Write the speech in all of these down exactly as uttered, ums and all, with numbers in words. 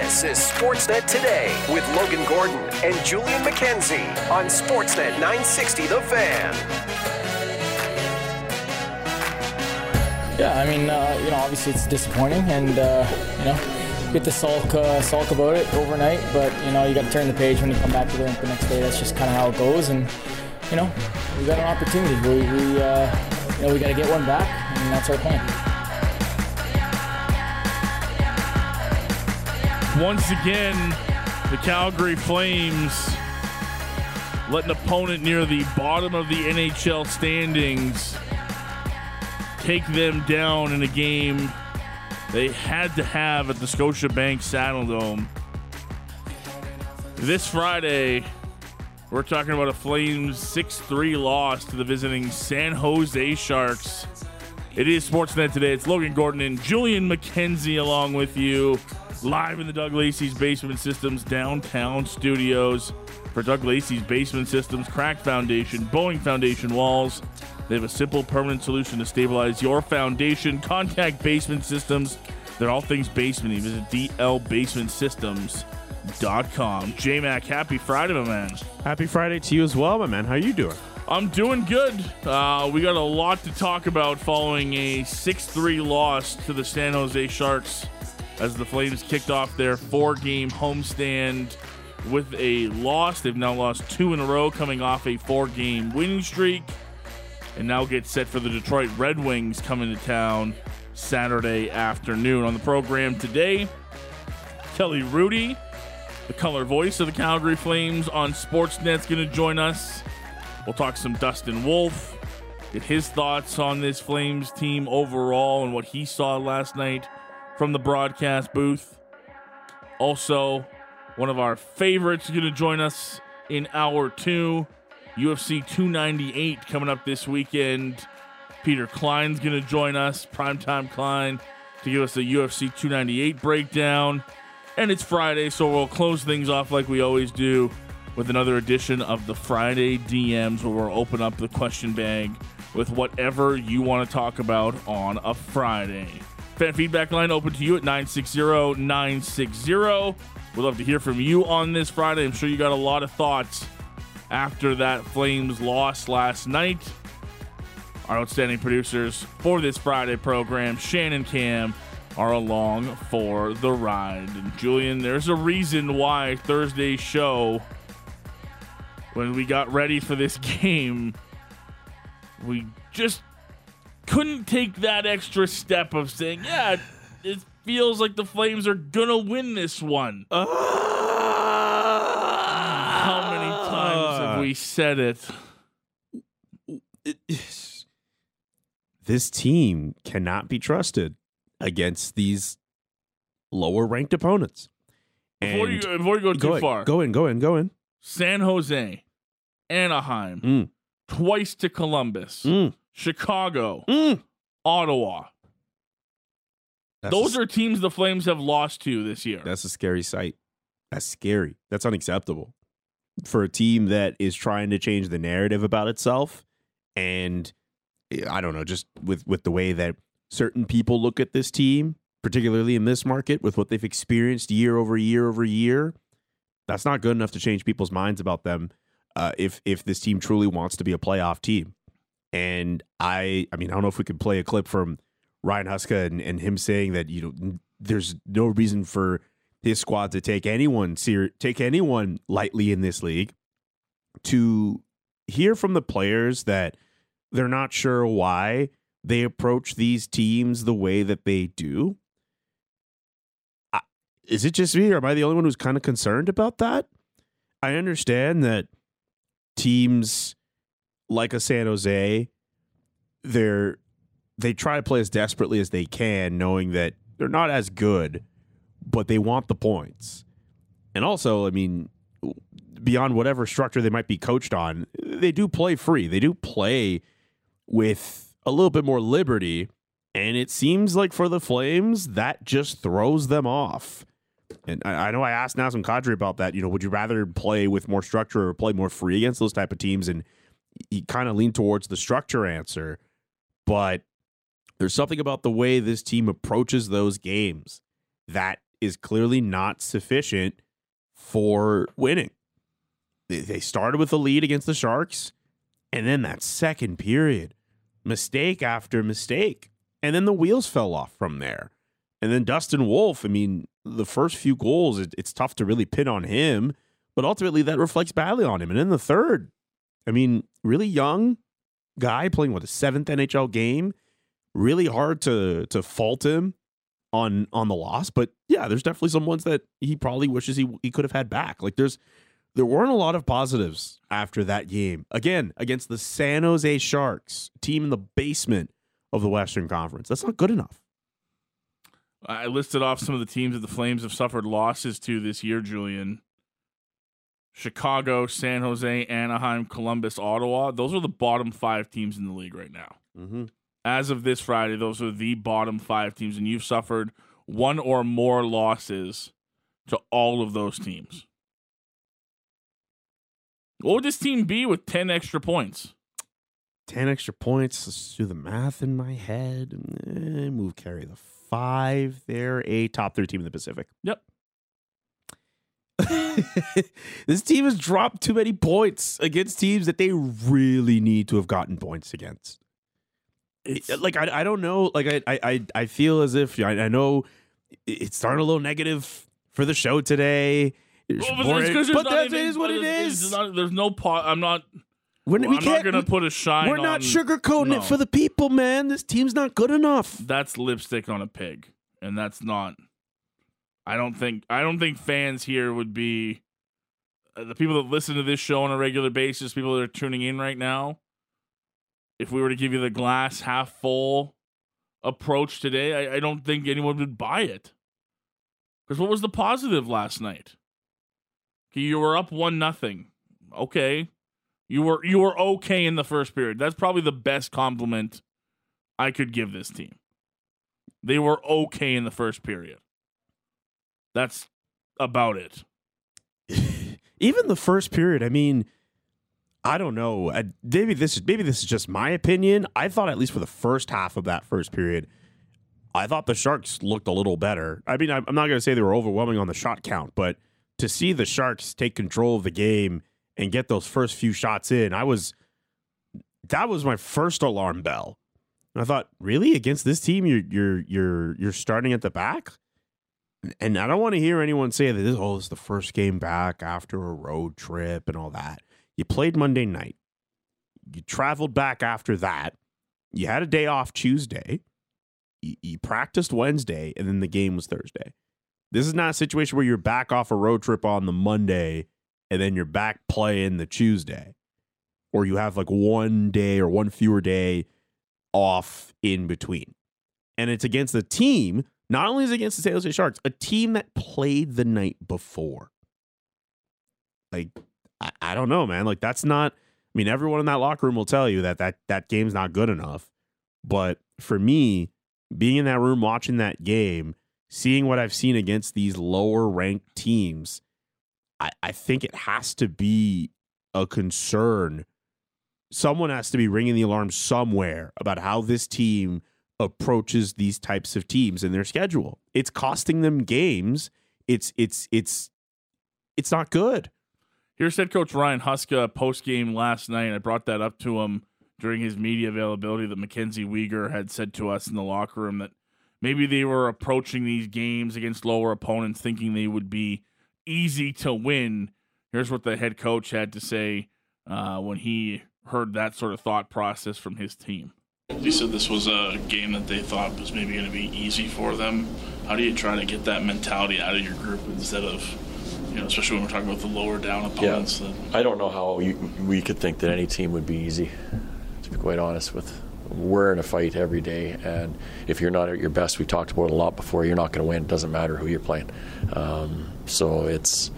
This is Sportsnet Today with Logan Gordon and Julian McKenzie on Sportsnet nine sixty The Fan. Yeah, I mean, uh, you know, obviously it's disappointing, and uh, you know, get to sulk, uh, sulk about it overnight. But you know, you got to turn the page when you come back to the rink the next day. That's just kind of how it goes, and you know, we got an opportunity. We, we uh, you know, we got to get one back, and that's our plan. Once again, the Calgary Flames let an opponent near the bottom of the N H L standings take them down in a game they had to have at the Scotiabank Saddledome. This Friday, we're talking about a Flames six three loss to the visiting San Jose Sharks. It is Sportsnet Today. It's Logan Gordon and Julian McKenzie along with you. Live in the Doug Lacey's Basement Systems downtown studios. For Doug Lacey's Basement Systems, cracked foundation, Boeing foundation walls. They have a simple, permanent solution to stabilize your foundation. Contact Basement Systems. They're all things basement. You visit d l basement systems dot com. J-Mac, happy Friday, my man. Happy Friday to you as well, my man. How you doing? I'm doing good. Uh, we got a lot to talk about following a six three loss to the San Jose Sharks, as the Flames kicked off their four-game homestand with a loss. They've now lost two in a row, coming off a four-game winning streak, and now get set for the Detroit Red Wings coming to town Saturday afternoon. On the program today, Kelly Hrudey, the color voice of the Calgary Flames on Sportsnet, is going to join us. We'll talk some Dustin Wolf, get his thoughts on this Flames team overall and what he saw last night from the broadcast booth. Also, one of our favorites is going to join us in hour two. U F C two ninety-eight coming up this weekend. Peter Klein's going to join us, Primetime Klein, to give us the U F C two ninety-eight breakdown. And it's Friday, so we'll close things off like we always do with another edition of the Friday D Ms, where we'll open up the question bag with whatever you want to talk about on a Friday. Fan feedback line open to you at nine six zero nine six zero. We'd love to hear from you on this Friday. I'm sure you got a lot of thoughts after that Flames loss last night. Our outstanding producers for this Friday program, Shannon Cam, are along for the ride. And Julian, there's a reason why Thursday's show, when we got ready for this game, we just couldn't take that extra step of saying, yeah, it feels like the Flames are going to win this one. Uh, How many times have we said it? This team cannot be trusted against these lower-ranked opponents. Before you, before you go too go far. Go in, go in, go in. San Jose, Anaheim, mm. twice to Columbus. Mm. Chicago, mm. Ottawa. That's Those a, are teams the Flames have lost to this year. That's a scary sight. That's scary. That's unacceptable for a team that is trying to change the narrative about itself. And I don't know, just with, with the way that certain people look at this team, particularly in this market, with what they've experienced year over year over year, that's not good enough to change people's minds about them uh, if if this team truly wants to be a playoff team. And I, I mean, I don't know if we could play a clip from Ryan Huska and, and him saying that, you know, there's no reason for his squad to take anyone ser- take anyone lightly in this league. To hear from the players that they're not sure why they approach these teams the way that they do. I, is it just me, or am I the only one who's kind of concerned about that? I understand that teams like a San Jose, they're, they try to play as desperately as they can, knowing that they're not as good, but they want the points. And also, I mean, beyond whatever structure they might be coached on, they do play free. They do play with a little bit more liberty, and it seems like for the Flames, that just throws them off. And I, I know I asked Nazem Kadri about that. You know, would you rather play with more structure or play more free against those type of teams? And he kind of leaned towards the structure answer, but there's something about the way this team approaches those games that is clearly not sufficient for winning. They started with a lead against the Sharks, and then that second period, mistake after mistake, and then the wheels fell off from there. And then Dustin Wolf, I mean, the first few goals, it, it's tough to really pin on him, but ultimately that reflects badly on him. And in the third, I mean, really young guy playing what, a seventh N H L game, really hard to to fault him on on the loss. But yeah, there's definitely some ones that he probably wishes he he could have had back. Like there's there weren't a lot of positives after that game. Again, against the San Jose Sharks, team in the basement of the Western Conference. That's not good enough. I listed off some of the teams that the Flames have suffered losses to this year, Julian. Chicago, San Jose, Anaheim, Columbus, Ottawa. Those are the bottom five teams in the league right now. Mm-hmm. As of this Friday, those are the bottom five teams, and you've suffered one or more losses to all of those teams. What would this team be with ten extra points? ten extra points. Let's do the math in my head. Move carry the five. They're a top three team in the Pacific. Yep. This team has dropped too many points against teams that they really need to have gotten points against. It's, like, I, I don't know. Like, I, I, I feel as if I, I know it's starting a little negative for the show today. Well, but that's that is what it is. There's, not, there's no pot. I'm not. We're, well, we I'm can't, not going to put a shine. We're not on, sugarcoating no. it for the people, man. This team's not good enough. That's lipstick on a pig, and that's not. I don't think. I don't think fans here would be uh, the people that listen to this show on a regular basis. People that are tuning in right now. If we were to give you the glass half full approach today, I, I don't think anyone would buy it. Because what was the positive last night? You were up one nothing. Okay. You were you were okay in the first period. That's probably the best compliment I could give this team. They were okay in the first period. That's about it. Even the first period, I mean, I don't know. I, maybe this is maybe this is just my opinion. I thought at least for the first half of that first period, I thought the Sharks looked a little better. I mean, I'm not going to say they were overwhelming on the shot count, but to see the Sharks take control of the game and get those first few shots in, I was that was my first alarm bell. And I thought, really, against this team, you're you're you're you're starting at the back, and I don't want to hear anyone say that this oh, it's the first game back after a road trip and all that. You played Monday night, you traveled back after that, you had a day off Tuesday, you, you practiced Wednesday, and then the game was Thursday. This is not a situation where you're back off a road trip on the Monday and then you're back playing the Tuesday, or you have like one day or one fewer day off in between. And it's against a team, not only is it against the San Jose Sharks, a team that played the night before. Like, I, I don't know, man. Like, that's not, I mean, everyone in that locker room will tell you that that, that game's not good enough. But for me, being in that room, watching that game, seeing what I've seen against these lower-ranked teams, I, I think it has to be a concern. Someone has to be ringing the alarm somewhere about how this team approaches these types of teams in their schedule. It's costing them games. It's it's it's it's not good. Here's head coach Ryan Huska post-game last night. I brought that up to him during his media availability that Mackenzie Weegar had said to us in the locker room that maybe they were approaching these games against lower opponents thinking they would be easy to win. Here's what the head coach had to say uh, when he heard that sort of thought process from his team. They said this was a game that they thought was maybe going to be easy for them. How do you try to get that mentality out of your group instead of, you know, especially when we're talking about the lower down opponents? Yeah, that... I don't know how you, we could think that any team would be easy, to be quite honest with We're in a fight every day, and if you're not at your best, we talked about it a lot before, you're not going to win. It doesn't matter who you're playing. Um, so it's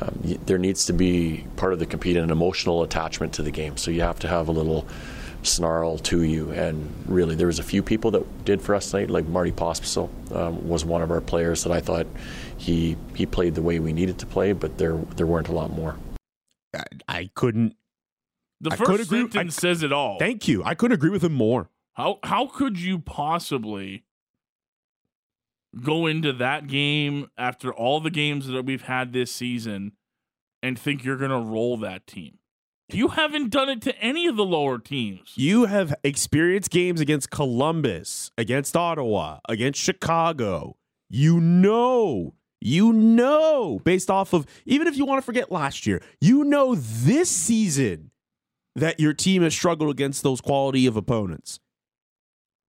um, y- there needs to be part of the compete an emotional attachment to the game. So you have to have a little snarl to you, and really there was a few people that did for us tonight, like Marty Pospisil um, was one of our players that I thought he he played the way we needed to play, but there there weren't a lot more. I, I couldn't. The I first sentence agree, I, says it all. Thank you. I couldn't agree with him more. How how could you possibly go into that game after all the games that we've had this season and think you're going to roll that team. You haven't done it to any of the lower teams. You have experienced games against Columbus, against Ottawa, against Chicago. You know, you know, based off of, even if you want to forget last year, you know this season that your team has struggled against those quality of opponents.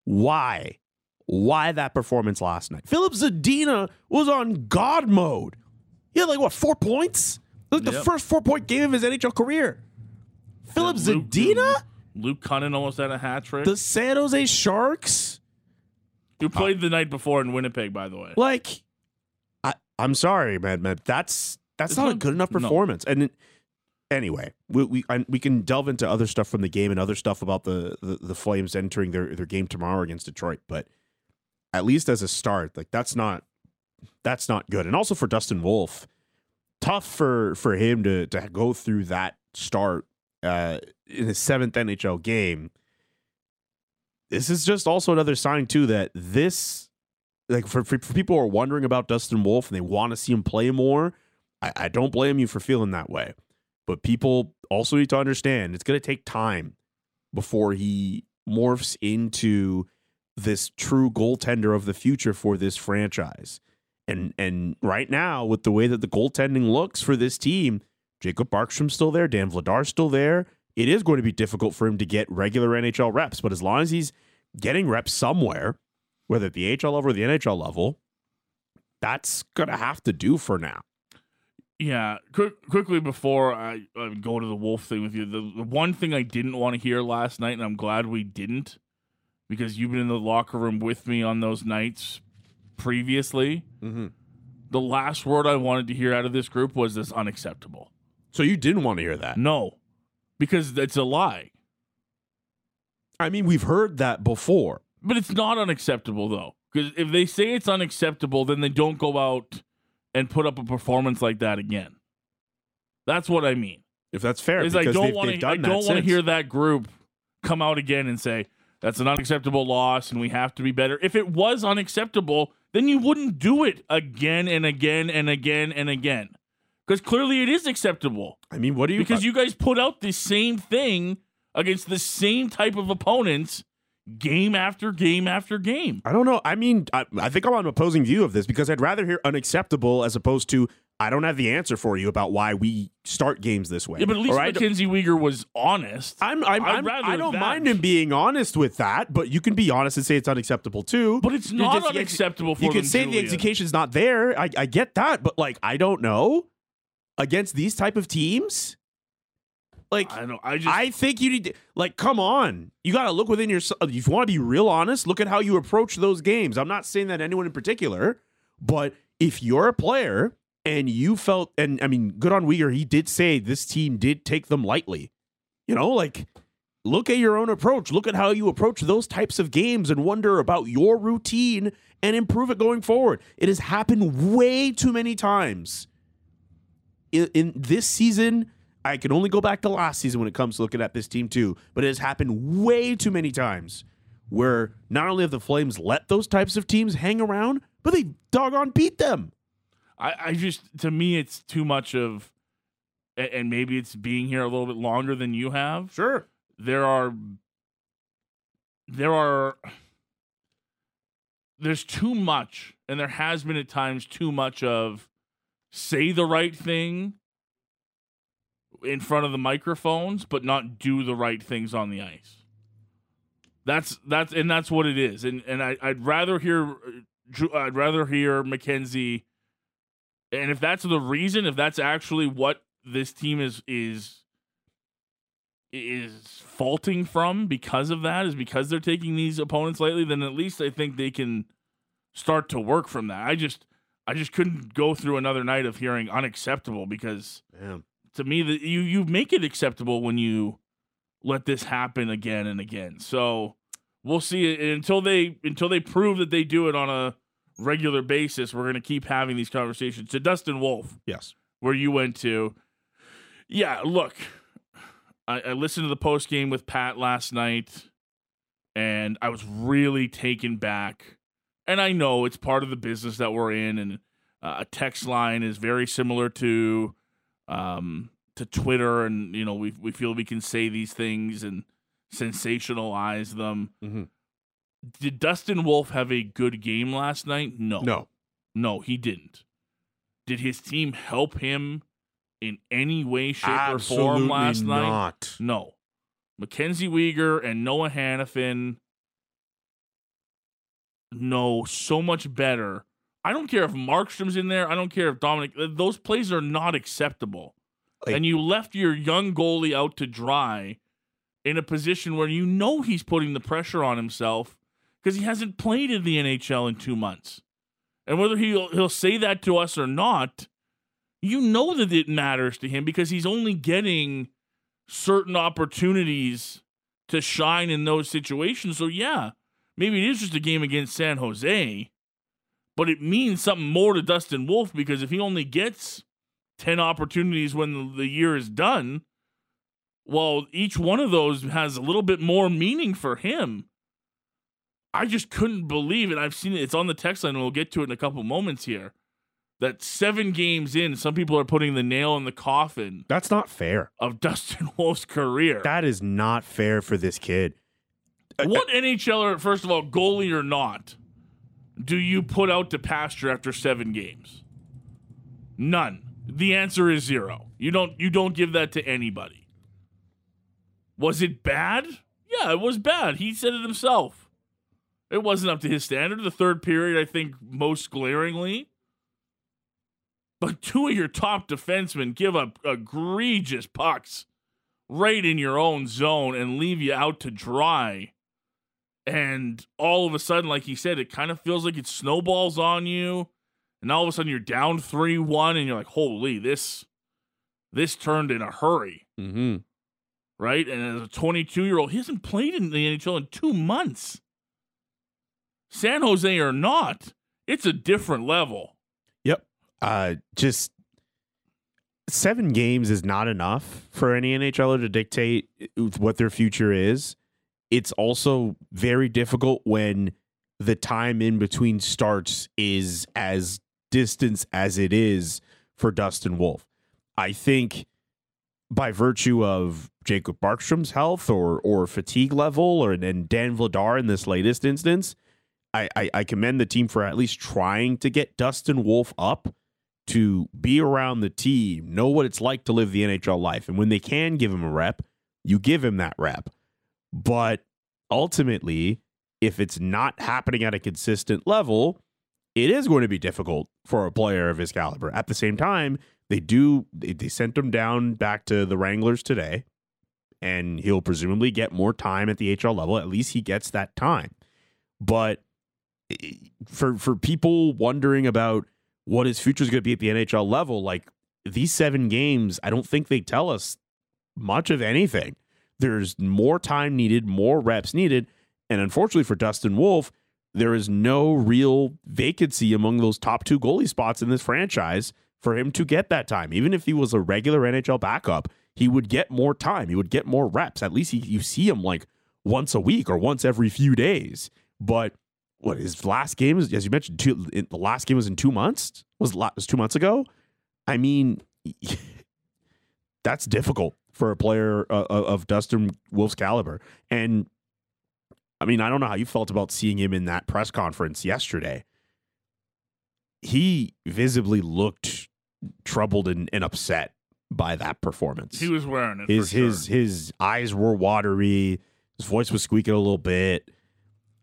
Why? Why that performance last night? Philip Zadina was on God mode. He had like, what, four points? Like yep. the first four-point game of his N H L career. Philip Zadina? Luke Cunningham almost had a hat trick. The San Jose Sharks? Who played uh, the night before in Winnipeg, by the way. Like, I, I'm sorry, man, man. That's that's it's not, not a good enough performance. No. And it, anyway, we we I, we can delve into other stuff from the game and other stuff about the, the, the Flames entering their, their game tomorrow against Detroit, but at least as a start, like that's not that's not good. And also for Dustin Wolf, tough for, for him to to go through that start uh, in his seventh N H L game. This is just also another sign too that this, like for, for people who are wondering about Dustin Wolf and they want to see him play more, I, I don't blame you for feeling that way. But people also need to understand it's going to take time before he morphs into this true goaltender of the future for this franchise. And and right now, with the way that the goaltending looks for this team, Jacob Markstrom's still there, Dan Vladar's still there, it is going to be difficult for him to get regular N H L reps. But as long as he's getting reps somewhere, whether at the A H L level or the N H L level, that's going to have to do for now. Yeah. Quick, quickly before I, I go to the Wolf thing with you, the, the one thing I didn't want to hear last night, and I'm glad we didn't, because you've been in the locker room with me on those nights previously. Mm-hmm. The last word I wanted to hear out of this group was this unacceptable. So you didn't want to hear that? No, because that's a lie. I mean, we've heard that before. But it's not unacceptable, though. Because if they say it's unacceptable, then they don't go out and put up a performance like that again. That's what I mean. If that's fair, because I don't want to hear that group come out again and say, that's an unacceptable loss, and we have to be better. If it was unacceptable, then you wouldn't do it again and again and again and again. Because clearly it is acceptable. I mean, what do you... Because you guys put out the same thing against the same type of opponents game after game after game. I don't know. I mean, I, I think I'm on an opposing view of this because I'd rather hear unacceptable as opposed to I don't have the answer for you about why we start games this way. Yeah, but at least Mackenzie Weegar was honest. I'm, I'm, I'm, I don't that. mind him being honest with that, but you can be honest and say it's unacceptable too. But it's not just, unacceptable for you them, You can say Julia. the execution's not there. I, I get that, but like, I don't know. Against these type of teams? Like, I, don't, I, just, I think you need to, like, come on. You got to look within yourself. If you want to be real honest, look at how you approach those games. I'm not saying that anyone in particular, but if you're a player... And you felt, and I mean, good on Weegar. He did say this team did take them lightly. You know, like, look at your own approach. Look at how you approach those types of games and wonder about your routine and improve it going forward. It has happened way too many times. In, in this season, I can only go back to last season when it comes to looking at this team too, but it has happened way too many times where not only have the Flames let those types of teams hang around, but they doggone beat them. I, I just, to me, it's too much of, and maybe it's being here a little bit longer than you have. Sure. There are, there are, there's too much, and there has been at times too much of say the right thing in front of the microphones, but not do the right things on the ice. That's, that's, and that's what it is. And, and I, I'd rather hear, I'd rather hear Mackenzie. And if that's the reason, if that's actually what this team is is is faulting from because of that, is because they're taking these opponents lately, then at least I think they can start to work from that. I just I just couldn't go through another night of hearing unacceptable because Damn. to me, the, you you make it acceptable when you let this happen again and again. So we'll see. And until they until they prove that they do it on a regular basis, we're going to keep having these conversations. To Dustin Wolf, yes, where you went to, yeah, look, I, I listened to the post game with Pat last night, and I was really taken back and I know it's part of the business that we're in, and uh, a text line is very similar to um, to Twitter, and you know we we feel we can say these things and sensationalize them. Mm-hmm. Did Dustin Wolf have a good game last night? No. No. No, he didn't. Did his team help him in any way, shape, Absolutely or form last not. night? No. Mackenzie Weegar and Noah Hanifin know so much better. I don't care if Markstrom's in there. I don't care if Dominic. Those plays are not acceptable. Like, and you left your young goalie out to dry in a position where you know he's putting the pressure on himself because he hasn't played in the N H L in two months. And whether he'll, he'll say that to us or not, you know that it matters to him because he's only getting certain opportunities to shine in those situations. So, yeah, maybe it is just a game against San Jose, but it means something more to Dustin Wolf because if he only gets ten opportunities when the year is done, well, each one of those has a little bit more meaning for him. I just couldn't believe it. I've seen it. It's on the text line, and we'll get to it in a couple moments here, that seven games in, some people are putting the nail in the coffin. That's not fair. Of Dustin Wolf's career. That is not fair for this kid. What uh, NHLer, first of all, goalie or not, do you put out to pasture after seven games? None. The answer is zero. You don't, you don't give that to anybody. Was it bad? Yeah, it was bad. He said it himself. It wasn't up to his standard. The third period, I think, most glaringly. But two of your top defensemen give up egregious pucks right in your own zone and leave you out to dry. And all of a sudden, like he said, it kind of feels like it snowballs on you. And all of a sudden, you're down three one, and you're like, holy, this this turned in a hurry. Mm-hmm. Right? And as a twenty-two-year-old, he hasn't played in the N H L in two months. San Jose or not, it's a different level. Yep. Uh, just seven games is not enough for any N H L er to dictate what their future is. It's also very difficult when the time in between starts is as distant as it is for Dustin Wolf. I think by virtue of Jacob Markstrom's health or or fatigue level or and Dan Vladar in this latest instance, I, I commend the team for at least trying to get Dustin Wolf up to be around the team, know what it's like to live the N H L life. And when they can give him a rep, you give him that rep. But ultimately, if it's not happening at a consistent level, it is going to be difficult for a player of his caliber. At the same time, they do they sent him down back to the Wranglers today, and he'll presumably get more time at the H L level. At least he gets that time. But For for people wondering about what his future is going to be at the N H L level, like these seven games, I don't think they tell us much of anything. There's more time needed, more reps needed. And unfortunately for Dustin Wolf, there is no real vacancy among those top two goalie spots in this franchise for him to get that time. Even if he was a regular N H L backup, he would get more time. He would get more reps. At least he, you see him like once a week or once every few days. But what his last game is, as you mentioned, two, the last game was in two months. Was was two months ago? I mean, that's difficult for a player uh, of Dustin Wolf's caliber. And I mean, I don't know how you felt about seeing him in that press conference yesterday. He visibly looked troubled and, and upset by that performance. He was wearing it. His for sure. his his eyes were watery. His voice was squeaking a little bit.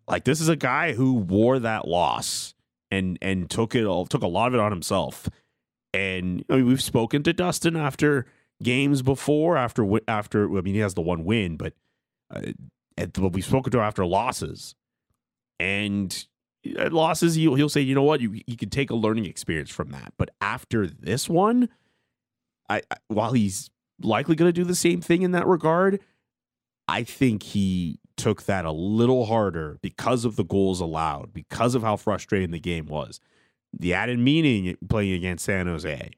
Like, this is a guy who wore that loss and and took it all, took a lot of it on himself. And I mean, we've spoken to Dustin after games before, after after I mean, he has the one win, but uh, at, we've spoken to him after losses. And at losses, he'll he'll say, you know what, you you can take a learning experience from that. But after this one, I, I while he's likely going to do the same thing in that regard, I think he took that a little harder because of the goals allowed, because of how frustrating the game was. The added meaning playing against San Jose,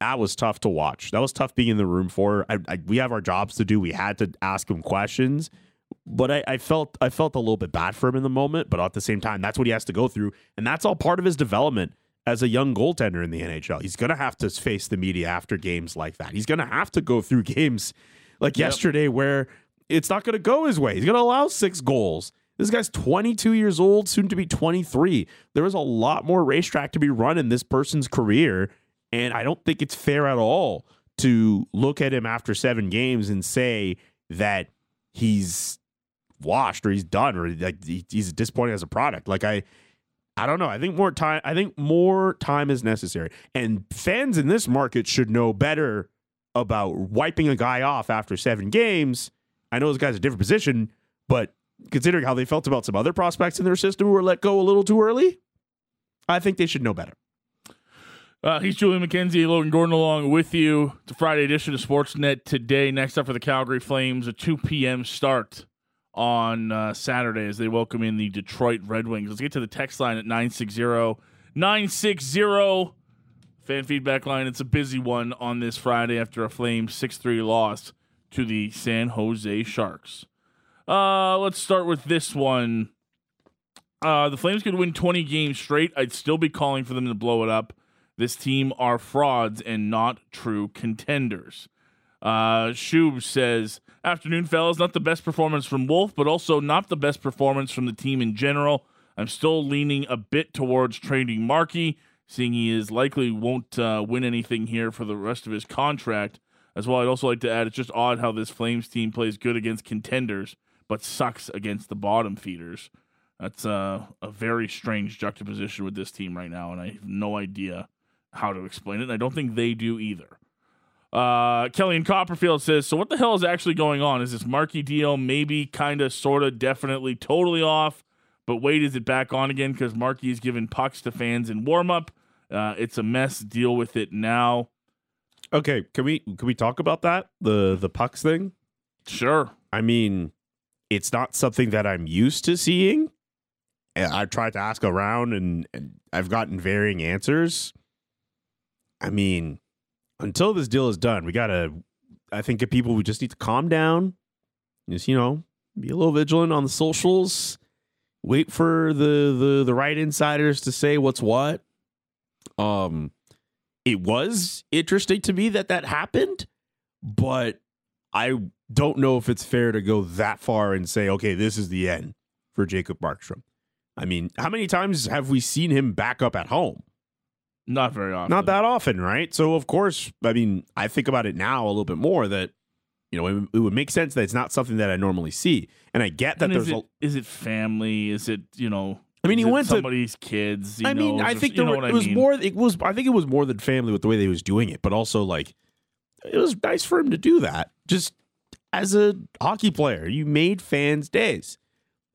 that was tough to watch. That was tough being in the room for. I, I, we have our jobs to do. We had to ask him questions, But I, I felt I felt a little bit bad for him in the moment, but at the same time, that's what he has to go through, and that's all part of his development as a young goaltender in the N H L. He's going to have to face the media after games like that. He's going to have to go through games like yep. yesterday where it's not going to go his way. He's going to allow six goals. This guy's twenty-two years old, soon to be twenty-three. There is a lot more racetrack to be run in this person's career, and I don't think it's fair at all to look at him after seven games and say that he's washed or he's done or like he's disappointed as a product. Like I, I don't know. I think more time. I think more time is necessary, and fans in this market should know better about wiping a guy off after seven games. I know this guy's a different position, but considering how they felt about some other prospects in their system who were let go a little too early, I think they should know better. Uh, he's Julian McKenzie, Logan Gordon along with you. It's a Friday edition of Sportsnet Today. Next up for the Calgary Flames, a two p.m. start on uh, Saturday as they welcome in the Detroit Red Wings. Let's get to the text line at nine six zero nine six zero. Fan feedback line. It's a busy one on this Friday after a Flames six three loss to the San Jose Sharks. Uh, let's start with this one. Uh, the Flames could win twenty games straight. I'd still be calling for them to blow it up. This team are frauds and not true contenders. Uh, Shub says, afternoon, fellas. Not the best performance from Wolf, but also not the best performance from the team in general. I'm still leaning a bit towards trading Markey, seeing he is likely won't uh, win anything here for the rest of his contract. As well, I'd also like to add, it's just odd how this Flames team plays good against contenders, but sucks against the bottom feeders. That's uh, a very strange juxtaposition with this team right now, and I have no idea how to explain it, and I don't think they do either. Uh, Kelly in Copperfield says, so what the hell is actually going on? Is this Markey deal maybe kind of, sort of, definitely, totally off? But wait, is it back on again because Markey's giving pucks to fans in warm-up? Uh, it's a mess. Deal with it now. Okay, can we can we talk about that, the the pucks thing? Sure. I mean, it's not something that I'm used to seeing. I've tried to ask around, and, and I've gotten varying answers. I mean, until this deal is done, we got to, I think, get people who just need to calm down. Just, you know, be a little vigilant on the socials. Wait for the, the, the right insiders to say what's what. Um, it was interesting to me that that happened, but I don't know if it's fair to go that far and say, okay, this is the end for Jacob Markstrom. I mean, how many times have we seen him back up at home? Not very often. Not that often, right? So, of course, I mean, I think about it now a little bit more that, you know, it, it would make sense that it's not something that I normally see. And I get that and there's is it, a... Is it family? Is it, you know... I mean, he went to... Somebody's kids, you I mean, know, I think there were, it was I mean? more... It was, I think it was more than family with the way they was doing it, but also, like, it was nice for him to do that. Just as a hockey player, you made fans' days.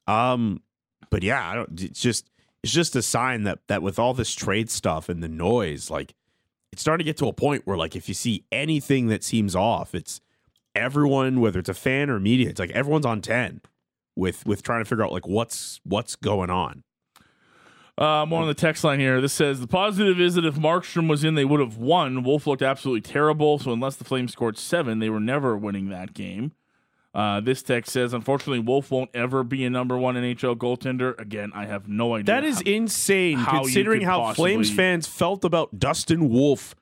Um, But, yeah, I don't, it's just... It's just a sign that that with all this trade stuff and the noise, like it's starting to get to a point where like if you see anything that seems off, it's everyone, whether it's a fan or media, it's like everyone's on ten with with trying to figure out like what's what's going on. Uh, more on the text line here. This says the positive is that if Markstrom was in, they would have won. Wolf looked absolutely terrible. So unless the Flames scored seven, they were never winning that game. Uh, this text says, unfortunately, Wolf won't ever be a number one N H L goaltender. Again, I have no idea. That is how, insane, how considering how possibly... Flames fans felt about Dustin Wolf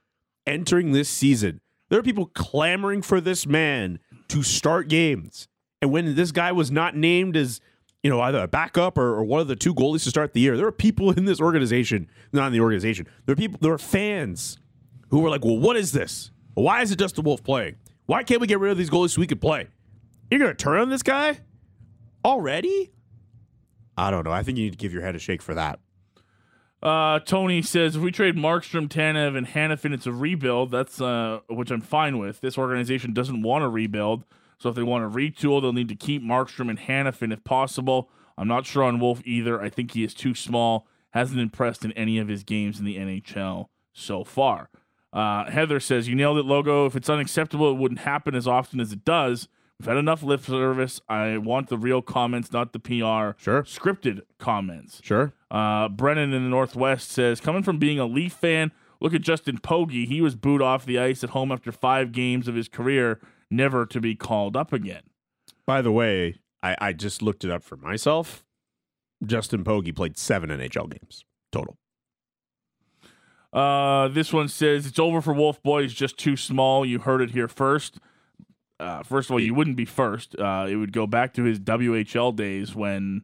entering this season. There are people clamoring for this man to start games. And when this guy was not named as, you know, either a backup or, or one of the two goalies to start the year, there are people in this organization, not in the organization, there are people, there are fans who were like, well, what is this? Why is it Dustin Wolf playing? Why can't we get rid of these goalies so we could play? You're going to turn on this guy already? I don't know. I think you need to give your head a shake for that. Uh, Tony says, if we trade Markstrom, Tanev, and Hanifin, it's a rebuild. That's uh, which I'm fine with. This organization doesn't want to rebuild. So if they want to retool, they'll need to keep Markstrom and Hanifin if possible. I'm not sure on Wolf either. I think he is too small. Hasn't impressed in any of his games in the N H L so far. Uh, Heather says, you nailed it, Logo. If it's unacceptable, it wouldn't happen as often as it does. We've had enough lip service. I want the real comments, not the P R. Sure. Scripted comments. Sure. Uh, Brennan in the Northwest says, coming from being a Leaf fan, look at Justin Pogge. He was booed off the ice at home after five games of his career, never to be called up again. By the way, I, I just looked it up for myself. Justin Pogge played seven N H L games total. Uh, this one says, it's over for Wolf Boy. He's just too small. You heard it here first. Uh, first of all, you wouldn't be first. Uh, it would go back to his W H L days when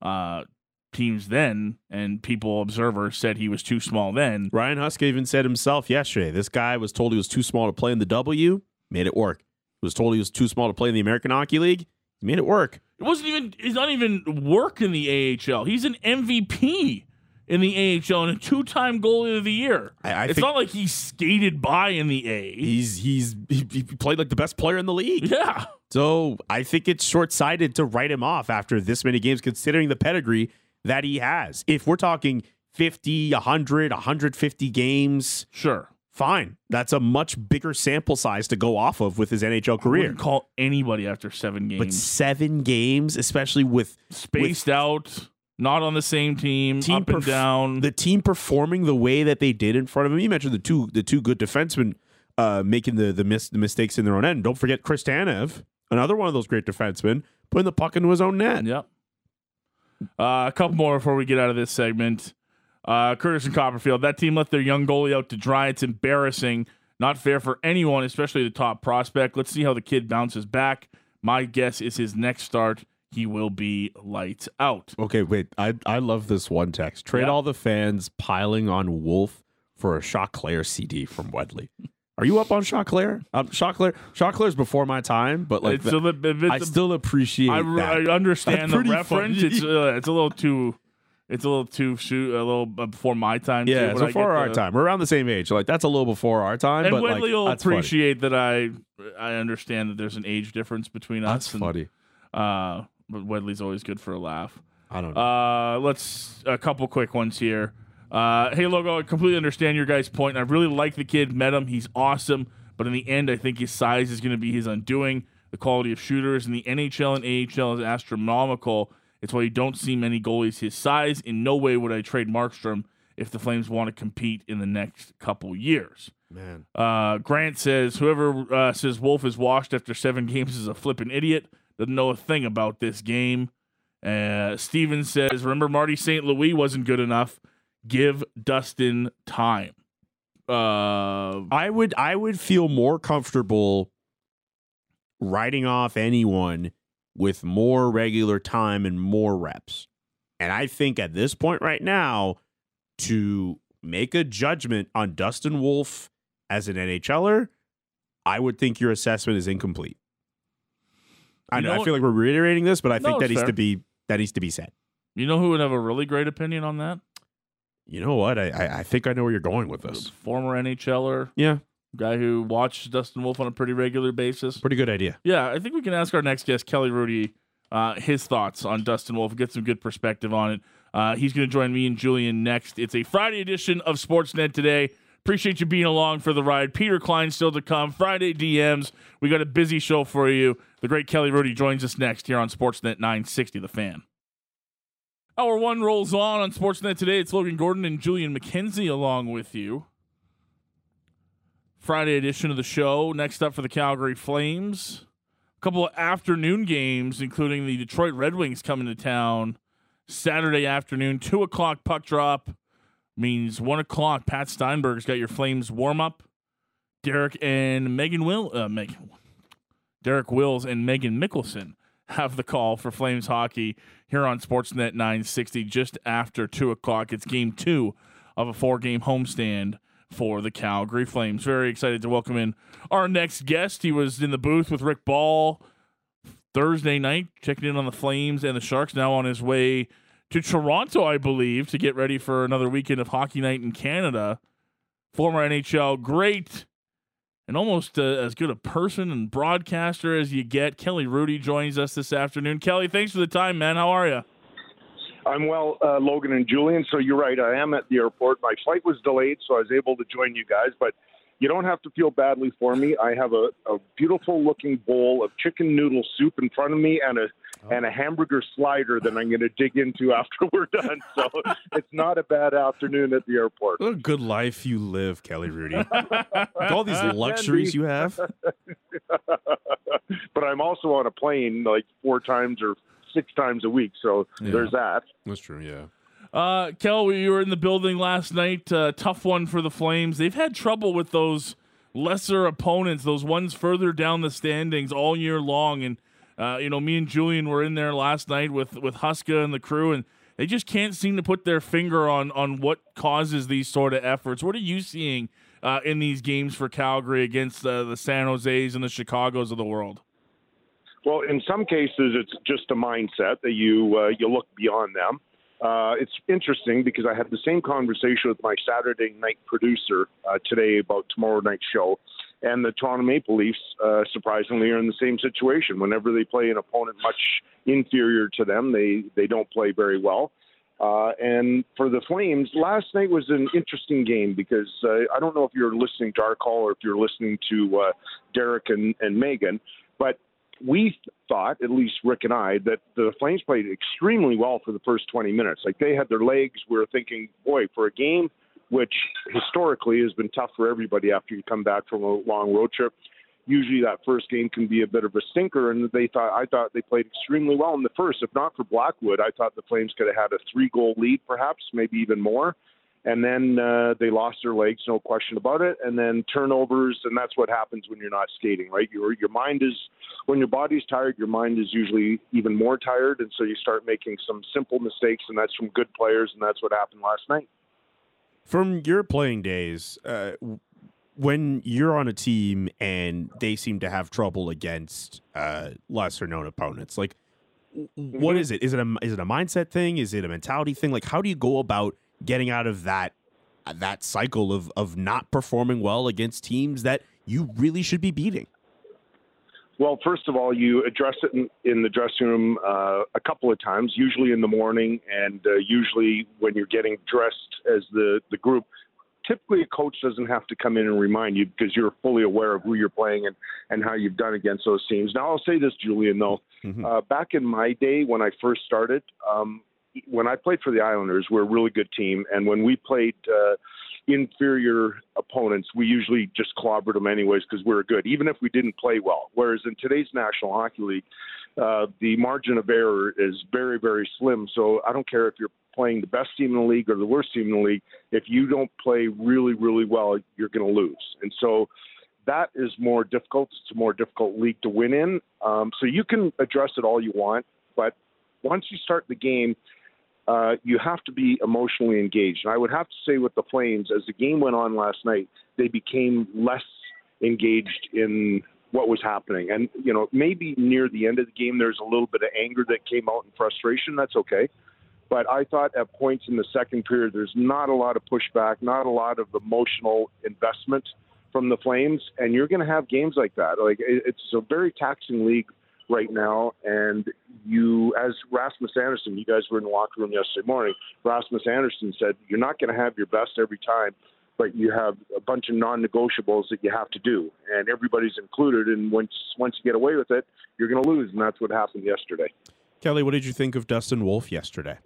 uh, teams then and people, observers, said he was too small then. Ryan Huska even said himself yesterday, this guy was told he was too small to play in the W, made it work. Was told he was too small to play in the American Hockey League, he made it work. It wasn't even, he's not even work in the A H L. He's an M V P. In the A H L and a two-time goalie of the year. I, I it's not like he skated by in the A. He's he's he played like the best player in the league. Yeah. So I think it's short-sighted to write him off after this many games, considering the pedigree that he has. If we're talking fifty, one hundred, one hundred fifty games, sure, fine. That's a much bigger sample size to go off of with his N H L career. I wouldn't call anybody after seven games, but seven games, especially with spaced with, out. Not on the same team, team up perf- and down. The team performing the way that they did in front of him. You mentioned the two the two good defensemen uh, making the the, mis- the mistakes in their own end. Don't forget Kristanev, another one of those great defensemen, putting the puck into his own net. Yep. Uh, a couple more before we get out of this segment. Uh, Curtis and Copperfield. That team left their young goalie out to dry. It's embarrassing. Not fair for anyone, especially the top prospect. Let's see how the kid bounces back. My guess is his next start, he will be lights out. Okay, wait. I I love this one text. Trade yeah. all the fans piling on Wolf for a Choclair C D from Wedley. Are you up on Choclair? Um, Choclair Choclair's before my time, but like the, still a, I a, still appreciate. I, that. I understand That's the reference. Funny. It's uh, it's a little too. It's a little too shoot a little before my time. Yeah, too, it's before our the, time. We're around the same age. Like that's a little before our time. And but Wedley like, will appreciate funny. that I I understand that there's an age difference between us. That's and, funny. Uh, But Wedley's always good for a laugh. I don't know. Uh, let's a couple quick ones here. Uh, hey, Logo, I completely understand your guys' point. I really like the kid. Met him. He's awesome. But in the end, I think his size is going to be his undoing. The quality of shooters in the N H L and A H L is astronomical. It's why you don't see many goalies his size. In no way would I trade Markstrom if the Flames want to compete in the next couple years. Man. Uh, Grant says, whoever uh, says Wolf is washed after seven games is a flippin' idiot. Doesn't know a thing about this game. Uh, Steven says, remember Marty Saint Louis wasn't good enough. Give Dustin time. Uh, I would I would feel more comfortable writing off anyone with more regular time and more reps. And I think at this point right now, to make a judgment on Dustin Wolf as an N H L er, I would think your assessment is incomplete. I know, you know I feel like we're reiterating this, but I no, think that needs fair. to be that needs to be said. You know who would have a really great opinion on that? You know what? I I, I think I know where you're going with this. Former N H L er, yeah, guy who watched Dustin Wolf on a pretty regular basis. Pretty good idea. Yeah, I think we can ask our next guest, Kelly Hrudey, uh, his thoughts on Dustin Wolf. Get some good perspective on it. Uh, he's going to join me and Julian next. It's a Friday edition of Sportsnet Today. Appreciate you being along for the ride. Peter Klein still to come. Friday D Ms. We got a busy show for you. The great Kelly Hrudey joins us next here on Sportsnet nine sixty The Fan. Hour one rolls on on Sportsnet Today. It's Logan Gordon and Julian McKenzie along with you. Friday edition of the show. Next up for the Calgary Flames, a couple of afternoon games, including the Detroit Red Wings coming to town Saturday afternoon. Two o'clock puck drop. Means one o'clock. Pat Steinberg's got your Flames warm up. Derek and Megan Will, uh, Megan, Derek Wills and Megan Mickelson have the call for Flames hockey here on Sportsnet nine sixty just after two o'clock. It's game two of a four-game homestand for the Calgary Flames. Very excited to welcome in our next guest. He was in the booth with Rick Ball Thursday night, checking in on the Flames and the Sharks. Now on his way to Toronto, I believe, to get ready for another weekend of Hockey Night in Canada. Former N H L great and almost uh, as good a person and broadcaster as you get. Kelly Hrudey joins us this afternoon. Kelly, thanks for the time, man. How are you? I'm well, uh, Logan and Julian. So you're right. I am at the airport. My flight was delayed, so I was able to join you guys. But you don't have to feel badly for me. I have a, a beautiful-looking bowl of chicken noodle soup in front of me and a Oh. and a hamburger slider that I'm going to dig into after we're done. So it's not a bad afternoon at the airport. What a good life you live, Kelly Hrudey. With all these luxuries you have. But I'm also on a plane like four times or six times a week, so yeah. There's that. That's true, yeah. Uh, Kel, we were in the building last night. Uh, tough one for the Flames. They've had trouble with those lesser opponents, those ones further down the standings all year long. And, uh, you know, me and Julian were in there last night with, with Huska and the crew, and they just can't seem to put their finger on, on what causes these sort of efforts. What are you seeing uh, in these games for Calgary against uh, the San Jose's and the Chicago's of the world? Well, in some cases, it's just a mindset that you uh, you look beyond them. Uh, it's interesting because I had the same conversation with my Saturday night producer uh, today about tomorrow night's show, and the Toronto Maple Leafs, uh, surprisingly, are in the same situation. Whenever they play an opponent much inferior to them, they, they don't play very well. Uh, and for the Flames, last night was an interesting game because uh, I don't know if you're listening to our call or if you're listening to uh, Derek and, and Megan, but we thought, at least Rick and I, that the Flames played extremely well for the first twenty minutes. Like, they had their legs. We were thinking, boy, for a game which historically has been tough for everybody after you come back from a long road trip, usually that first game can be a bit of a stinker. And they thought, I thought they played extremely well in the first. If not for Blackwood, I thought the Flames could have had a three-goal lead, perhaps, maybe even more. And then uh, they lost their legs, no question about it. And then turnovers, and that's what happens when you're not skating, right? Your your mind is, when your body's tired, your mind is usually even more tired. And so you start making some simple mistakes, and that's from good players, and that's what happened last night. From your playing days, uh, when you're on a team and they seem to have trouble against uh, lesser-known opponents, like, mm-hmm. what is it? Is it a, is it a mindset thing? Is it a mentality thing? Like, how do you go about getting out of that that cycle of, of not performing well against teams that you really should be beating? Well, first of all, you address it in, in the dressing room uh, a couple of times, usually in the morning and uh, usually when you're getting dressed as the, the group. Typically, a coach doesn't have to come in and remind you because you're fully aware of who you're playing and, and how you've done against those teams. Now, I'll say this, Julian, though. Mm-hmm. Uh, back in my day when I first started, um, when I played for the Islanders, we're a really good team. And when we played uh, inferior opponents, we usually just clobbered them anyways because we were good, even if we didn't play well. Whereas in today's National Hockey League, uh, the margin of error is very, very slim. So I don't care if you're playing the best team in the league or the worst team in the league. If you don't play really, really well, you're going to lose. And so that is more difficult. It's a more difficult league to win in. Um, so you can address it all you want. But once you start the game, Uh, you have to be emotionally engaged. And I would have to say with the Flames, as the game went on last night, they became less engaged in what was happening. And, you know, maybe near the end of the game, there's a little bit of anger that came out and frustration. That's okay. But I thought at points in the second period, there's not a lot of pushback, not a lot of emotional investment from the Flames. And you're going to have games like that. Like, it's a very taxing league right now, and you, as Rasmus Anderson, you guys were in the locker room yesterday morning, Rasmus Anderson said, you're not going to have your best every time, but you have a bunch of non-negotiables that you have to do, and everybody's included, and once, once you get away with it, you're going to lose, and that's what happened yesterday. Kelly, what did you think of Dustin Wolf yesterday?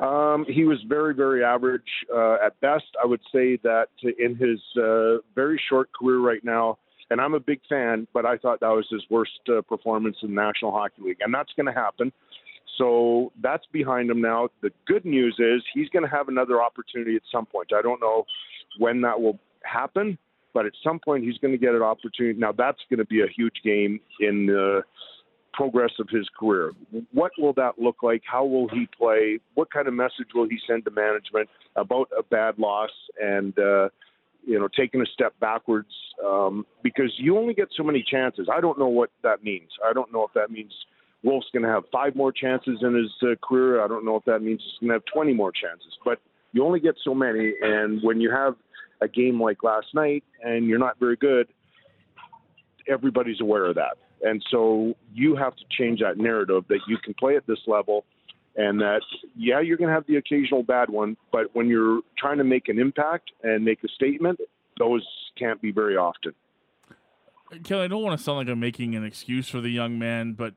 Um, he was very, very average uh, at best. I would say that in his uh, very short career right now, and I'm a big fan, but I thought that was his worst uh, performance in the National Hockey League. And that's going to happen. So that's behind him now. The good news is he's going to have another opportunity at some point. I don't know when that will happen, but at some point he's going to get an opportunity. Now, that's going to be a huge game in the progress of his career. What will that look like? How will he play? What kind of message will he send to management about a bad loss and uh you know, taking a step backwards um, because you only get so many chances. I don't know what that means. I don't know if that means Wolf's going to have five more chances in his uh, career. I don't know if that means he's going to have twenty more chances. But you only get so many, and when you have a game like last night and you're not very good, everybody's aware of that. And so you have to change that narrative that you can play at this level and that, yeah, you're going to have the occasional bad one, but when you're trying to make an impact and make a statement, those can't be very often. Kelly, I don't want to sound like I'm making an excuse for the young man, but,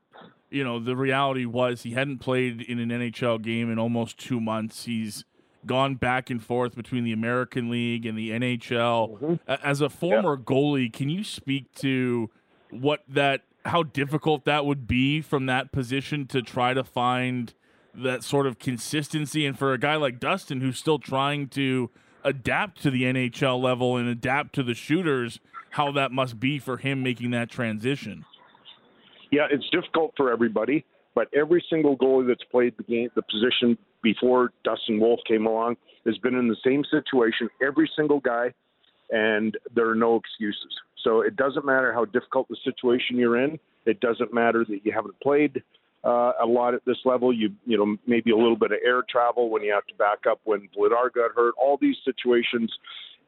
you know, the reality was he hadn't played in an N H L game in almost two months. He's gone back and forth between the American League and the N H L. Mm-hmm. As a former yeah. goalie, can you speak to what that, how difficult that would be from that position to try to find that sort of consistency? And for a guy like Dustin, who's still trying to adapt to the N H L level and adapt to the shooters, how that must be for him making that transition. Yeah, it's difficult for everybody, but every single goalie that's played the game, the position before Dustin Wolf came along, has been in the same situation, every single guy, and there are no excuses. So it doesn't matter how difficult the situation you're in. It doesn't matter that you haven't played uh, a lot at this level. You you know, maybe a little bit of air travel when you have to back up when Vladar got hurt. All these situations,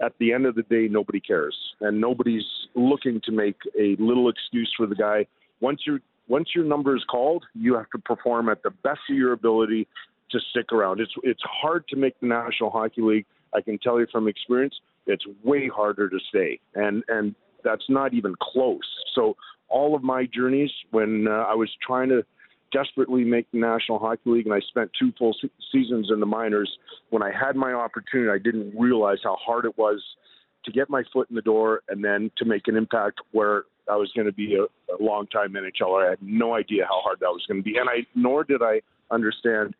at the end of the day, nobody cares. And nobody's looking to make a little excuse for the guy. Once you once your number is called, you have to perform at the best of your ability to stick around. It's it's hard to make the National Hockey League. I can tell you from experience, it's way harder to stay. And and that's not even close. So all of my journeys when uh, I was trying to desperately make the National Hockey League, and I spent two full se- seasons in the minors, when I had my opportunity, I didn't realize how hard it was to get my foot in the door and then to make an impact where I was going to be a, a long-time N H L er. I had no idea how hard that was going to be, and I nor did I understand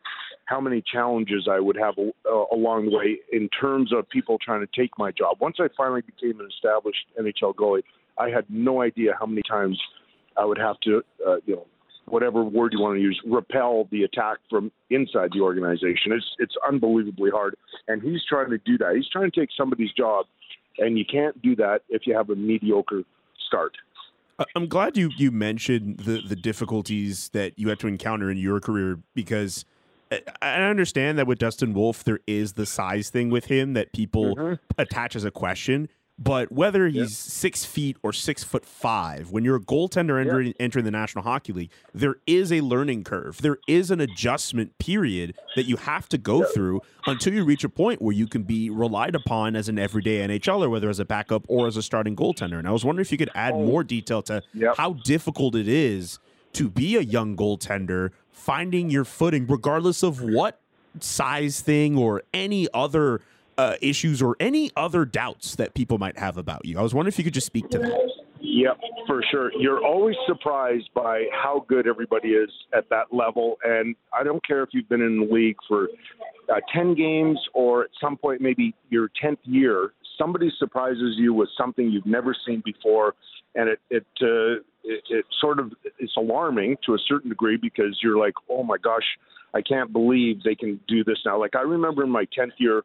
how many challenges I would have a, uh, along the way in terms of people trying to take my job. Once I finally became an established N H L goalie, I had no idea how many times I would have to, uh, you know, whatever word you want to use, repel the attack from inside the organization. It's it's unbelievably hard, and he's trying to do that. He's trying to take somebody's job, and you can't do that if you have a mediocre start. I'm glad you, you mentioned the, the difficulties that you had to encounter in your career, because I, I understand that with Dustin Wolf, there is the size thing with him that people mm-hmm. attach as a question. But whether he's yep. six feet or six foot five, when you're a goaltender entering, yep. entering the National Hockey League, there is a learning curve. There is an adjustment period that you have to go yep. through until you reach a point where you can be relied upon as an everyday N H L er, whether as a backup or as a starting goaltender. And I was wondering if you could add more detail to yep. how difficult it is to be a young goaltender, finding your footing, regardless of what size thing or any other Uh, issues or any other doubts that people might have about you. I was wondering if you could just speak to that. Yeah, for sure. You're always surprised by how good everybody is at that level. And I don't care if you've been in the league for uh, ten games or at some point, maybe your tenth year, somebody surprises you with something you've never seen before. And it, it, uh, it, it sort of it's alarming to a certain degree, because you're like, oh my gosh, I can't believe they can do this now. Like I remember in my tenth year,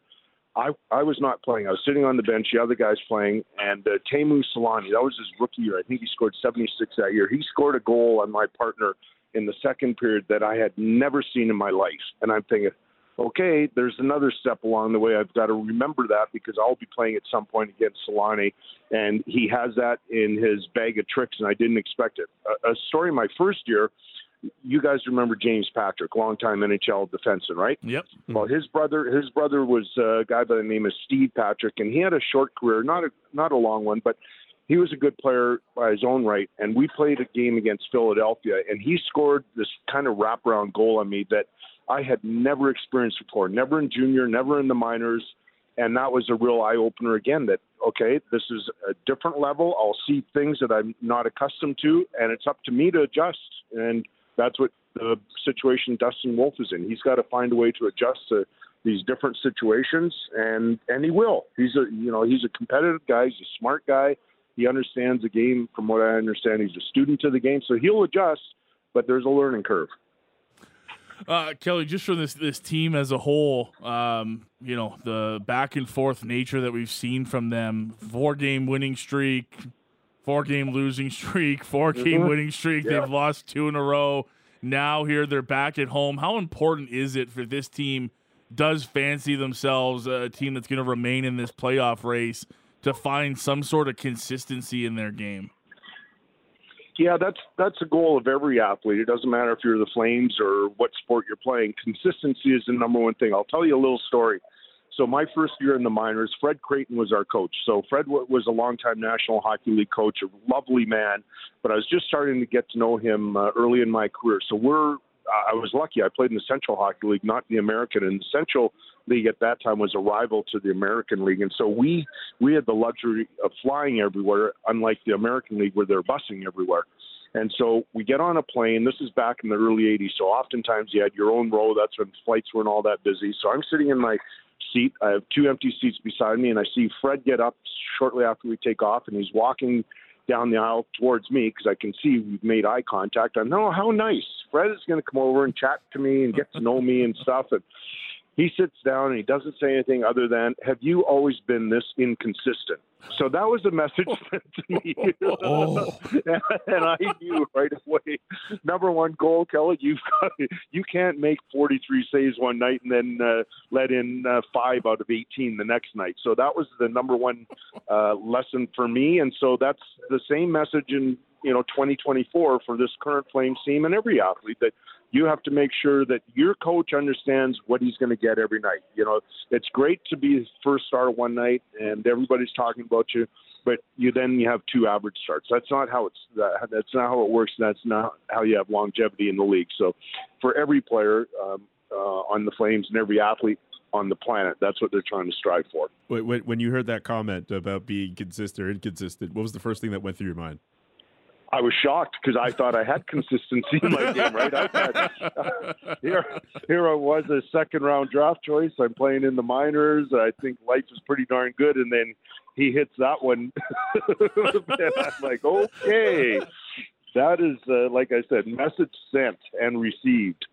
I, I was not playing. I was sitting on the bench. The other guy's playing. And uh, Teemu Selanne, that was his rookie year. I think he scored seventy-six that year. He scored a goal on my partner in the second period that I had never seen in my life. And I'm thinking, okay, there's another step along the way. I've got to remember that, because I'll be playing at some point against Selanne. And he has that in his bag of tricks, and I didn't expect it. A, a story my first year, you guys remember James Patrick, longtime N H L defenseman, right? Yep. Well, his brother, his brother was a guy by the name of Steve Patrick, and he had a short career, not a not a long one, but he was a good player by his own right. And we played a game against Philadelphia, and he scored this kind of wraparound goal on me that I had never experienced before, never in junior, never in the minors. And that was a real eye-opener again that, okay, this is a different level. I'll see things that I'm not accustomed to, and it's up to me to adjust. And that's what the situation Dustin Wolf is in. He's got to find a way to adjust to these different situations, and, and he will. He's a you know he's a competitive guy. He's a smart guy. He understands the game. From what I understand, he's a student to the game, so he'll adjust. But there's a learning curve. Uh, Kelly, just from this this team as a whole, um, you know the back and forth nature that we've seen from them: four game winning streak, four-game losing streak, four-game mm-hmm. winning streak. Yeah. They've lost two in a row. Now here they're back at home. How important is it for this team, does fancy themselves a team that's going to remain in this playoff race, to find some sort of consistency in their game? Yeah, that's that's a goal of every athlete. It doesn't matter if you're the Flames or what sport you're playing. Consistency is the number one thing. I'll tell you a little story. So my first year in the minors, Fred Creighton was our coach. So Fred was a longtime National Hockey League coach, a lovely man, but I was just starting to get to know him uh, early in my career. So we're I was lucky. I played in the Central Hockey League, not the American. And the Central League at that time was a rival to the American League. And so we, we had the luxury of flying everywhere, unlike the American League where they're busing everywhere. And so we get on a plane. This is back in the early eighties. So oftentimes you had your own row. That's when flights weren't all that busy. So I'm sitting in my seat. I have two empty seats beside me. And I see Fred get up shortly after we take off. And he's walking down the aisle towards me because I can see we've made eye contact. I know how nice. Fred is going to come over and chat to me and get to know me and stuff. And he sits down and he doesn't say anything other than, have you always been this inconsistent? So that was a message sent to me. Oh. And I knew right away, number one goal, Kelly, you've got, you can't make forty-three saves one night and then uh, let in uh, five out of eighteen the next night. So that was the number one uh, lesson for me. And so that's the same message in, you know, twenty twenty-four for this current Flames team and every athlete, that you have to make sure that your coach understands what he's going to get every night. You know, it's great to be his first star one night and everybody's talking about you, but you then you have two average starts. That's not how it's that, that's not how it works. That's not how you have longevity in the league. So for every player um, uh, on the Flames and every athlete on the planet, that's what they're trying to strive for. When, when you heard that comment about being consistent or inconsistent, what was the first thing that went through your mind? I was shocked because I thought I had consistency in my game, right? I had, uh, here, here I was, a second-round draft choice. I'm playing in the minors. I think life is pretty darn good. And then he hits that one. And I'm like, okay. That is, uh, like I said, message sent and received.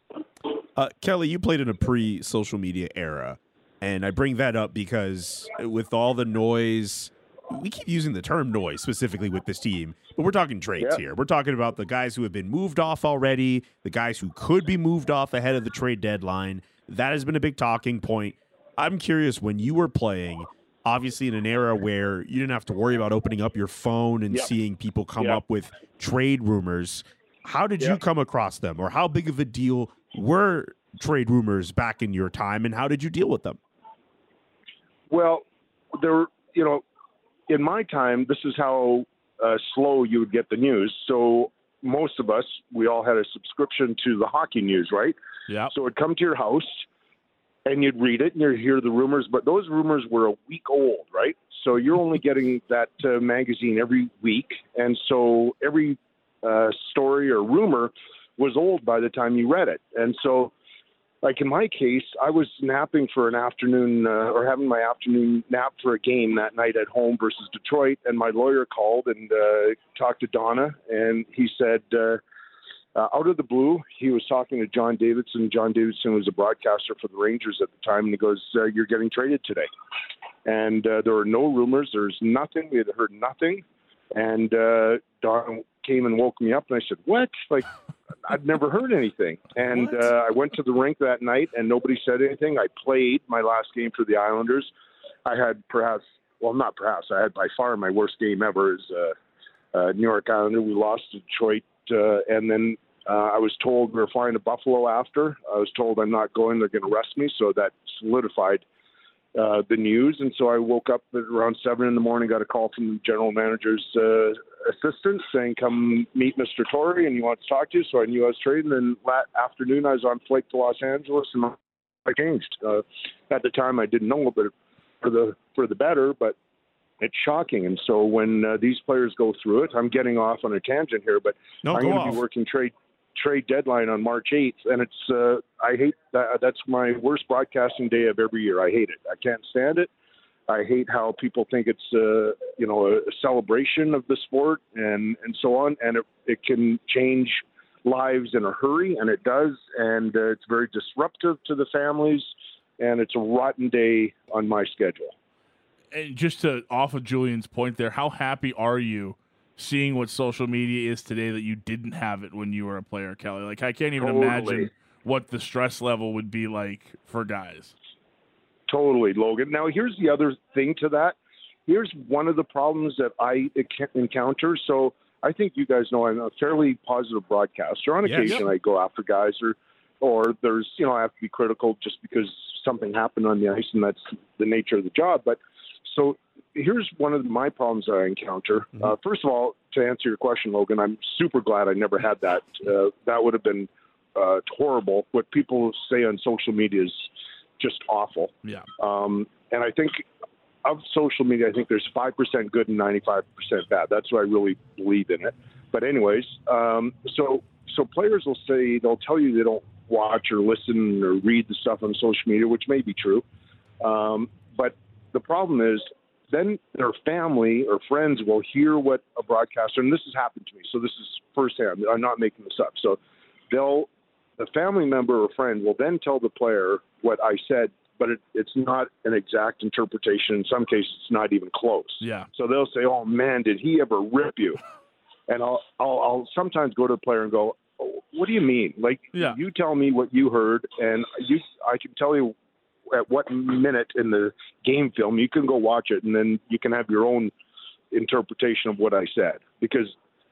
Uh, Kelly, you played in a pre-social media era. And I bring that up because with all the noise – we keep using the term noise specifically with this team, but we're talking trades yeah. here. We're talking about the guys who have been moved off already, the guys who could be moved off ahead of the trade deadline. That has been a big talking point. I'm curious, when you were playing, obviously in an era where you didn't have to worry about opening up your phone and yeah. seeing people come yeah. up with trade rumors, how did yeah. you come across them, or how big of a deal were trade rumors back in your time, and how did you deal with them? Well, there, you know, in my time, this is how uh, slow you would get the news. So most of us, we all had a subscription to the hockey news, right? Yeah. So it'd come to your house, and you'd read it, and you'd hear the rumors. But those rumors were a week old, right? So you're only getting that uh, magazine every week. And so every uh, story or rumor was old by the time you read it. And so, like in my case, I was napping for an afternoon uh, or having my afternoon nap for a game that night at home versus Detroit. And my lawyer called and uh, talked to Donna. And he said, uh, uh, out of the blue, he was talking to John Davidson. John Davidson was a broadcaster for the Rangers at the time. And he goes, uh, you're getting traded today. And uh, there were no rumors. There's nothing. We had heard nothing. And uh, Donna came and woke me up. And I said, what? Like, I'd never heard anything. And uh, I went to the rink that night, and nobody said anything. I played my last game for the Islanders. I had perhaps, well, not perhaps, I had by far my worst game ever as a uh, uh, New York Islander. We lost to Detroit, uh, and then uh, I was told we were flying to Buffalo after. I was told I'm not going, they're going to arrest me, so that solidified Uh, the news. And so I woke up at around seven in the morning, got a call from the general manager's uh, assistant saying, come meet Mister Torrey and he wants to talk to you. So I knew I was trading. And that afternoon I was on flight to Los Angeles and I changed. Uh, at the time I didn't know, but for the, for the better, but it's shocking. And so when uh, these players go through it, I'm getting off on a tangent here, but no, I'm going to be working trade trade deadline on March eighth, and it's uh I hate that. That's my worst broadcasting day of every year. I hate it. I can't stand it. I hate how people think it's uh you know a celebration of the sport and and so on, and it, it can change lives in a hurry, and it does, and uh, it's very disruptive to the families, and it's a rotten day on my schedule. And just to off of Julian's point there, how happy are you seeing what social media is today that you didn't have it when you were a player, Kelly? Like, I can't even totally. imagine what the stress level would be like for guys. Totally, Logan. Now, here's the other thing to that. Here's one of the problems that I encounter. So I think you guys know I'm a fairly positive broadcaster. On occasion, yeah, yeah. I go after guys, or, or there's, you know, I have to be critical just because something happened on the ice, and that's the nature of the job. But so here's one of my problems that I encounter. Mm-hmm. Uh, first of all, to answer your question, Logan, I'm super glad I never had that. Uh, that would have been uh, horrible. What people say on social media is just awful. Yeah. Um, and I think of social media, I think there's five percent good and ninety-five percent bad. That's what I really believe in it. But anyways, um, so so players will say, they'll tell you they don't watch or listen or read the stuff on social media, which may be true. Um, but the problem is, then their family or friends will hear what a broadcaster, and this has happened to me, so this is firsthand, I'm not making this up. So they'll, the family member or friend will then tell the player what I said, but it, it's not an exact interpretation. In some cases, it's not even close. Yeah. So they'll say, oh, man, did he ever rip you? And I'll, I'll, I'll sometimes go to the player and go, oh, what do you mean? Like, yeah. you tell me what you heard, and you, I can tell you at what minute in the game film, you can go watch it, and then you can have your own interpretation of what I said. Because,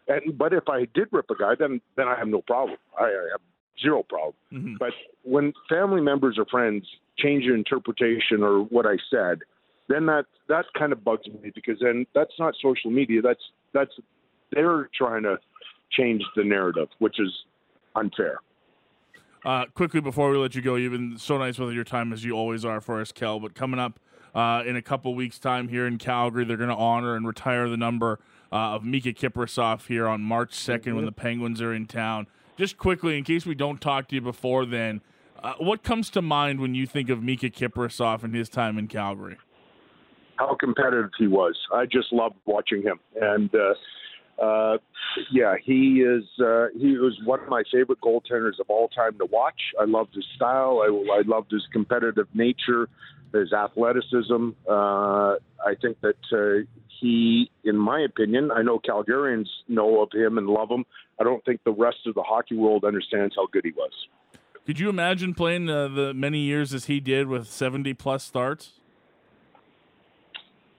and, but if I did rip a guy, then then I have no problem. I, I have zero problem. Mm-hmm. But when family members or friends change your interpretation or what I said, then that that kind of bugs me, because then that's not social media. That's that's they're trying to change the narrative, which is unfair. Uh, quickly before we let you go, you've been so nice with your time, as you always are for us, Kel. But coming up uh, in a couple weeks' time here in Calgary, they're going to honor and retire the number uh, of Mika Kiprasov here on March second mm-hmm. when the Penguins are in town. Just quickly, in case we don't talk to you before then, uh, what comes to mind when you think of Mika Kiprasov and his time in Calgary? How competitive he was. I just loved watching him. And, uh, Uh, yeah, he is. Uh, he was one of my favorite goaltenders of all time to watch. I loved his style. I, I loved his competitive nature, his athleticism. Uh, I think that uh, he, in my opinion, I know Calgarians know of him and love him. I don't think the rest of the hockey world understands how good he was. Could you imagine playing uh, the many years as he did with seventy plus starts?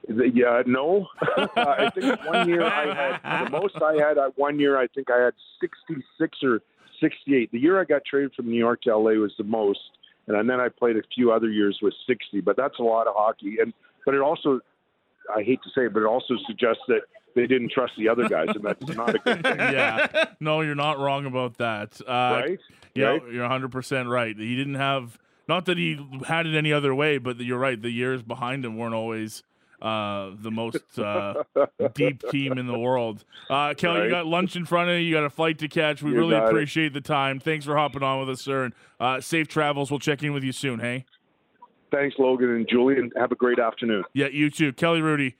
Yeah, no. I think one year I had, the most I had at one year, I think I had sixty-six or sixty-eight. The year I got traded from New York to L A was the most. And then I played a few other years with sixty, but that's a lot of hockey. And, but it also, I hate to say it, but it also suggests that they didn't trust the other guys, and that's not a good thing. Yeah. No, you're not wrong about that. Uh, right? Yeah, right? You're one hundred percent right. He didn't have, not that he had it any other way, but you're right. The years behind him weren't always Uh, the most uh, deep team in the world. Uh, Kelly, right. You got lunch in front of you. You got a flight to catch. We you really appreciate it. The time. Thanks for hopping on with us, sir. And uh, safe travels. We'll check in with you soon, hey? Thanks, Logan and Julian. Have a great afternoon. Yeah, you too. Kelly Hrudey,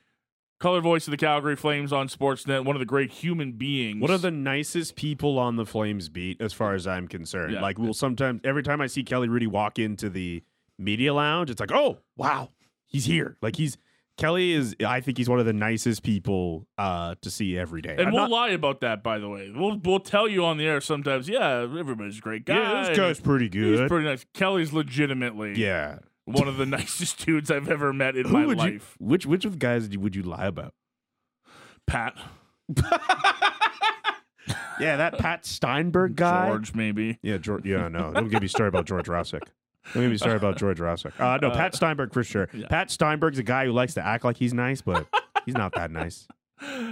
color voice of the Calgary Flames on Sportsnet, one of the great human beings. One of the nicest people on the Flames beat, as far as I'm concerned. Yeah. Like, we'll sometimes, every time I see Kelly Hrudey walk into the media lounge, it's like, oh, wow, he's here. Like, he's, Kelly is, I think he's one of the nicest people uh, to see every day. And I'm we'll not, lie about that, by the way. We'll we'll tell you on the air sometimes, yeah, everybody's a great guy. Yeah, this guy's pretty good. He's pretty nice. Kelly's legitimately yeah. one of the nicest dudes I've ever met in Who my life. You, which which of the guys would you lie about? Pat. Yeah, that Pat Steinberg guy. George, maybe. Yeah, George. Yeah, no. Don't give me a story about George Rossick. Let me start about George Rossick. Uh, no, uh, Pat Steinberg for sure. Yeah. Pat Steinberg's a guy who likes to act like he's nice, but he's not that nice.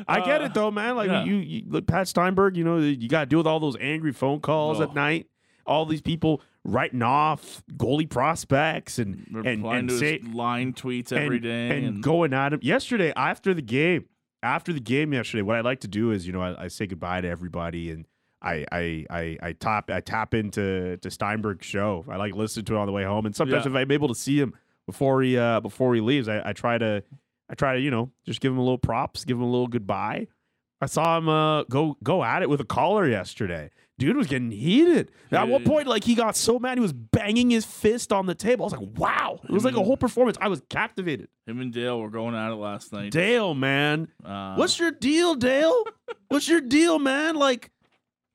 I uh, get it though, man. Like yeah. you, you, look, Pat Steinberg. You know, you got to deal with all those angry phone calls oh. at night. All these people writing off goalie prospects and and, and say, line tweets every and, day and, and going at him. Yesterday after the game, after the game yesterday, what I like to do is, you know, I, I say goodbye to everybody and. I I I I top I tap into to Steinberg's show. I like listen to it on the way home, and sometimes yeah. if I'm able to see him before he uh, before he leaves, I, I try to I try to you know just give him a little props, give him a little goodbye. I saw him uh, go go at it with a caller yesterday. Dude was getting heated. At one point, like he got so mad he was banging his fist on the table. I was like, wow, it was like a whole performance. I was captivated. Him and Dale were going at it last night. Dale, man, uh... what's your deal, Dale? What's your deal, man? Like.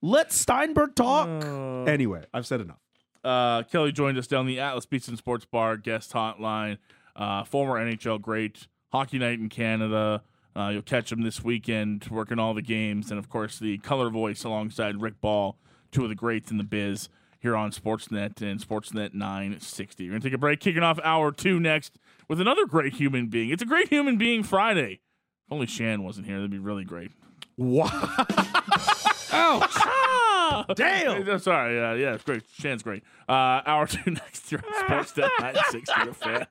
Let Steinberg talk. Uh, anyway, I've said enough. Uh, Kelly joined us down the Atlas Pizza and Sports Bar guest hotline. Uh, former N H L great, Hockey Night in Canada. Uh, you'll catch him this weekend working all the games. And, of course, the color voice alongside Rick Ball, two of the greats in the biz here on Sportsnet and Sportsnet nine sixty. We're going to take a break, kicking off hour two next with another great human being. It's a great human being Friday. If only Shan wasn't here, that'd be really great. Wow. Ouch. Oh, damn. I'm sorry. Uh, yeah, it's great. Shan's great. Uh, hour two next year on Sportsnet nine sixty The Fan.